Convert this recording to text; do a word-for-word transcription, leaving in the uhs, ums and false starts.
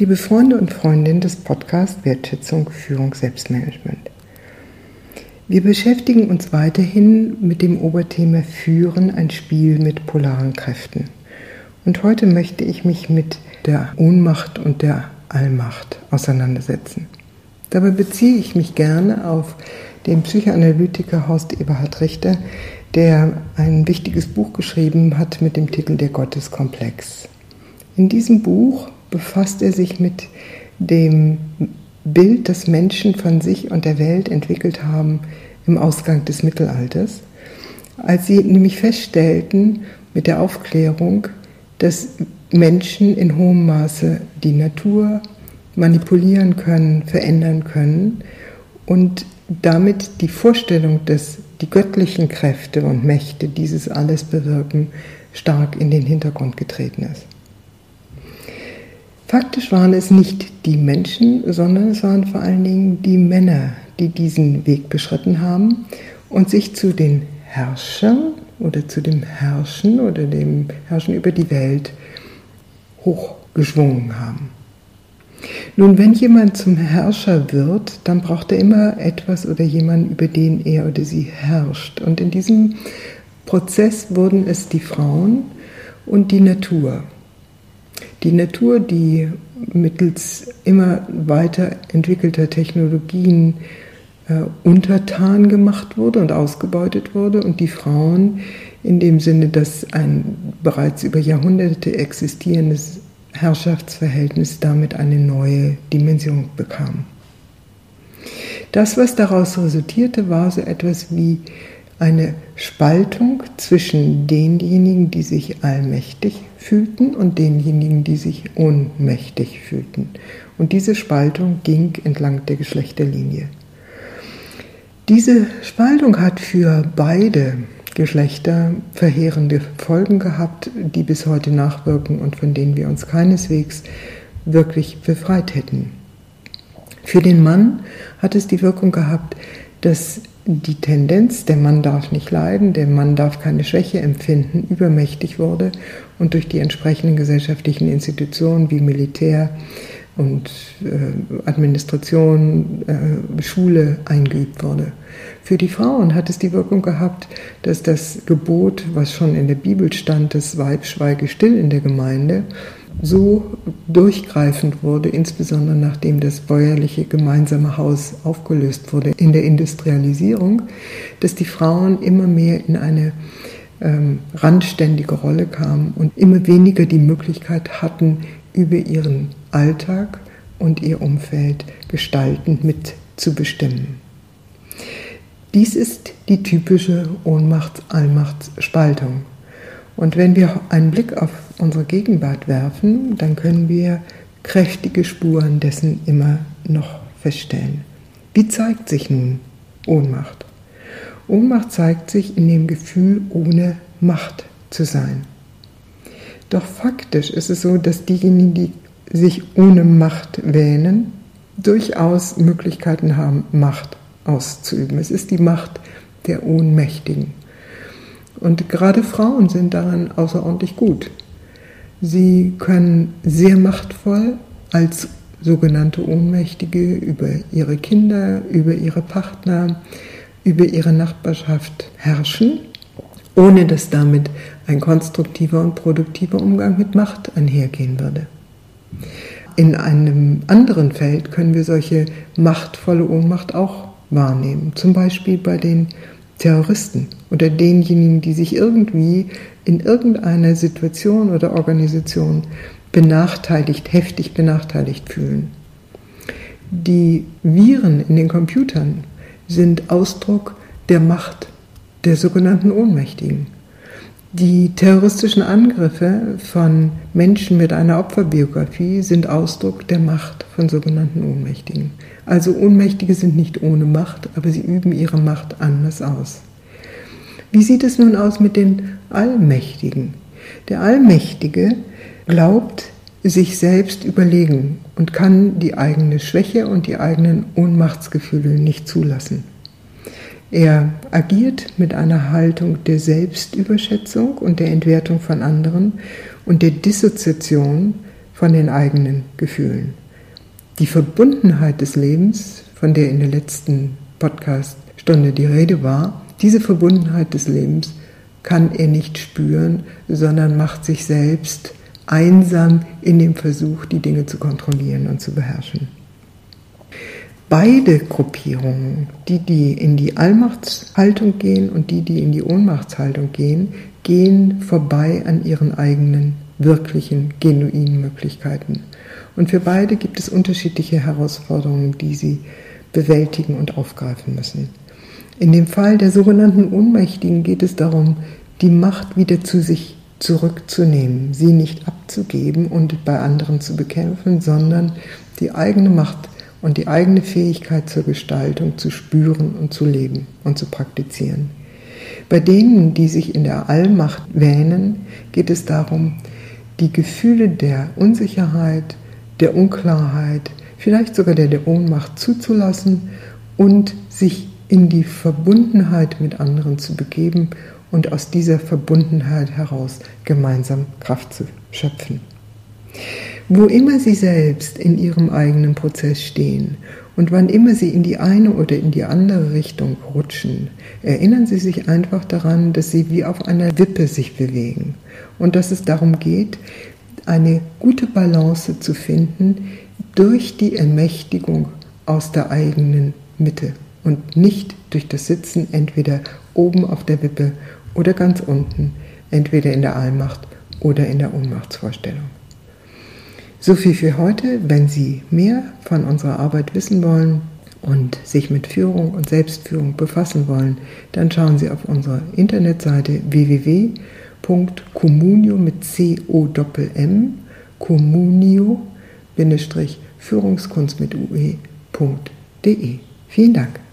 liebe Freunde und Freundinnen des Podcasts Wertschätzung, Führung, Selbstmanagement. Wir beschäftigen uns weiterhin mit dem Oberthema Führen, ein Spiel mit polaren Kräften. Und heute möchte ich mich mit der Ohnmacht und der Allmacht auseinandersetzen. Dabei beziehe ich mich gerne auf den Psychoanalytiker Horst Eberhard Richter, der ein wichtiges Buch geschrieben hat mit dem Titel Der Gotteskomplex. In diesem Buch befasst er sich mit dem Bild, das Menschen von sich und der Welt entwickelt haben im Ausgang des Mittelalters, als sie nämlich feststellten mit der Aufklärung, dass Menschen in hohem Maße die Natur manipulieren können, verändern können und damit die Vorstellung, dass die göttlichen Kräfte und Mächte dieses alles bewirken, stark in den Hintergrund getreten ist. Faktisch waren es nicht die Menschen, sondern es waren vor allen Dingen die Männer, die diesen Weg beschritten haben und sich zu den Herrschern oder zu dem Herrschen oder dem Herrschen über die Welt hochgeschwungen haben. Nun, wenn jemand zum Herrscher wird, dann braucht er immer etwas oder jemanden, über den er oder sie herrscht. Und in diesem Prozess wurden es die Frauen und die Natur. Die Natur, die mittels immer weiter entwickelter Technologien äh, untertan gemacht wurde und ausgebeutet wurde, und die Frauen in dem Sinne, dass ein bereits über Jahrhunderte existierendes Herrschaftsverhältnis damit eine neue Dimension bekam. Das, was daraus resultierte, war so etwas wie eine Spaltung zwischen denjenigen, die sich allmächtig fühlten, und denjenigen, die sich ohnmächtig fühlten. Und diese Spaltung ging entlang der Geschlechterlinie. Diese Spaltung hat für beide Geschlechter verheerende Folgen gehabt, die bis heute nachwirken und von denen wir uns keineswegs wirklich befreit hätten. Für den Mann hat es die Wirkung gehabt, dass die Tendenz, der Mann darf nicht leiden, der Mann darf keine Schwäche empfinden, übermächtig wurde und durch die entsprechenden gesellschaftlichen Institutionen wie Militär und äh, Administration, äh, Schule eingeübt wurde. Für die Frauen hat es die Wirkung gehabt, dass das Gebot, was schon in der Bibel stand, das Weib schweige still in der Gemeinde, so durchgreifend wurde, insbesondere nachdem das bäuerliche gemeinsame Haus aufgelöst wurde in der Industrialisierung, dass die Frauen immer mehr in eine ähm, randständige Rolle kamen und immer weniger die Möglichkeit hatten, über ihren Alltag und ihr Umfeld gestaltend mitzubestimmen. Dies ist die typische Ohnmachts-Allmachts-Spaltung. Und wenn wir einen Blick auf unsere Gegenwart werfen, dann können wir kräftige Spuren dessen immer noch feststellen. Wie zeigt sich nun Ohnmacht? Ohnmacht zeigt sich in dem Gefühl, ohne Macht zu sein. Doch faktisch ist es so, dass diejenigen, die sich ohne Macht wähnen, durchaus Möglichkeiten haben, Macht auszuüben. Es ist die Macht der Ohnmächtigen. Und gerade Frauen sind daran außerordentlich gut. Sie können sehr machtvoll als sogenannte Ohnmächtige über ihre Kinder, über ihre Partner, über ihre Nachbarschaft herrschen, ohne dass damit ein konstruktiver und produktiver Umgang mit Macht einhergehen würde. In einem anderen Feld können wir solche machtvolle Ohnmacht auch wahrnehmen, zum Beispiel bei den Terroristen oder denjenigen, die sich irgendwie in irgendeiner Situation oder Organisation benachteiligt, heftig benachteiligt fühlen. Die Viren in den Computern sind Ausdruck der Macht der sogenannten Ohnmächtigen. Die terroristischen Angriffe von Menschen mit einer Opferbiografie sind Ausdruck der Macht von sogenannten Ohnmächtigen. Also Ohnmächtige sind nicht ohne Macht, aber sie üben ihre Macht anders aus. Wie sieht es nun aus mit den Allmächtigen? Der Allmächtige glaubt, sich selbst überlegen und kann die eigene Schwäche und die eigenen Ohnmachtsgefühle nicht zulassen. Er agiert mit einer Haltung der Selbstüberschätzung und der Entwertung von anderen und der Dissoziation von den eigenen Gefühlen. Die Verbundenheit des Lebens, von der in der letzten Podcast-Stunde die Rede war, diese Verbundenheit des Lebens kann er nicht spüren, sondern macht sich selbst einsam in dem Versuch, die Dinge zu kontrollieren und zu beherrschen. Beide Gruppierungen, die, die in die Allmachtshaltung gehen und die, die in die Ohnmachtshaltung gehen, gehen vorbei an ihren eigenen, wirklichen, genuinen Möglichkeiten. Und für beide gibt es unterschiedliche Herausforderungen, die sie bewältigen und aufgreifen müssen. In dem Fall der sogenannten Ohnmächtigen geht es darum, die Macht wieder zu sich zurückzunehmen, sie nicht abzugeben und bei anderen zu bekämpfen, sondern die eigene Macht und die eigene Fähigkeit zur Gestaltung zu spüren und zu leben und zu praktizieren. Bei denen, die sich in der Allmacht wähnen, geht es darum, die Gefühle der Unsicherheit, der Unklarheit, vielleicht sogar der, der Ohnmacht zuzulassen und sich in die Verbundenheit mit anderen zu begeben und aus dieser Verbundenheit heraus gemeinsam Kraft zu schöpfen. Wo immer Sie selbst in Ihrem eigenen Prozess stehen und wann immer Sie in die eine oder in die andere Richtung rutschen, erinnern Sie sich einfach daran, dass Sie wie auf einer Wippe sich bewegen und dass es darum geht, eine gute Balance zu finden durch die Ermächtigung aus der eigenen Mitte. Und nicht durch das Sitzen entweder oben auf der Wippe oder ganz unten, entweder in der Allmacht oder in der Ohnmachtsvorstellung. So viel für heute. Wenn Sie mehr von unserer Arbeit wissen wollen und sich mit Führung und Selbstführung befassen wollen, dann schauen Sie auf unsere Internetseite w w w punkt communio mit c o m m communio Bindestrich führungskunst mit u e punkt d e. Vielen Dank.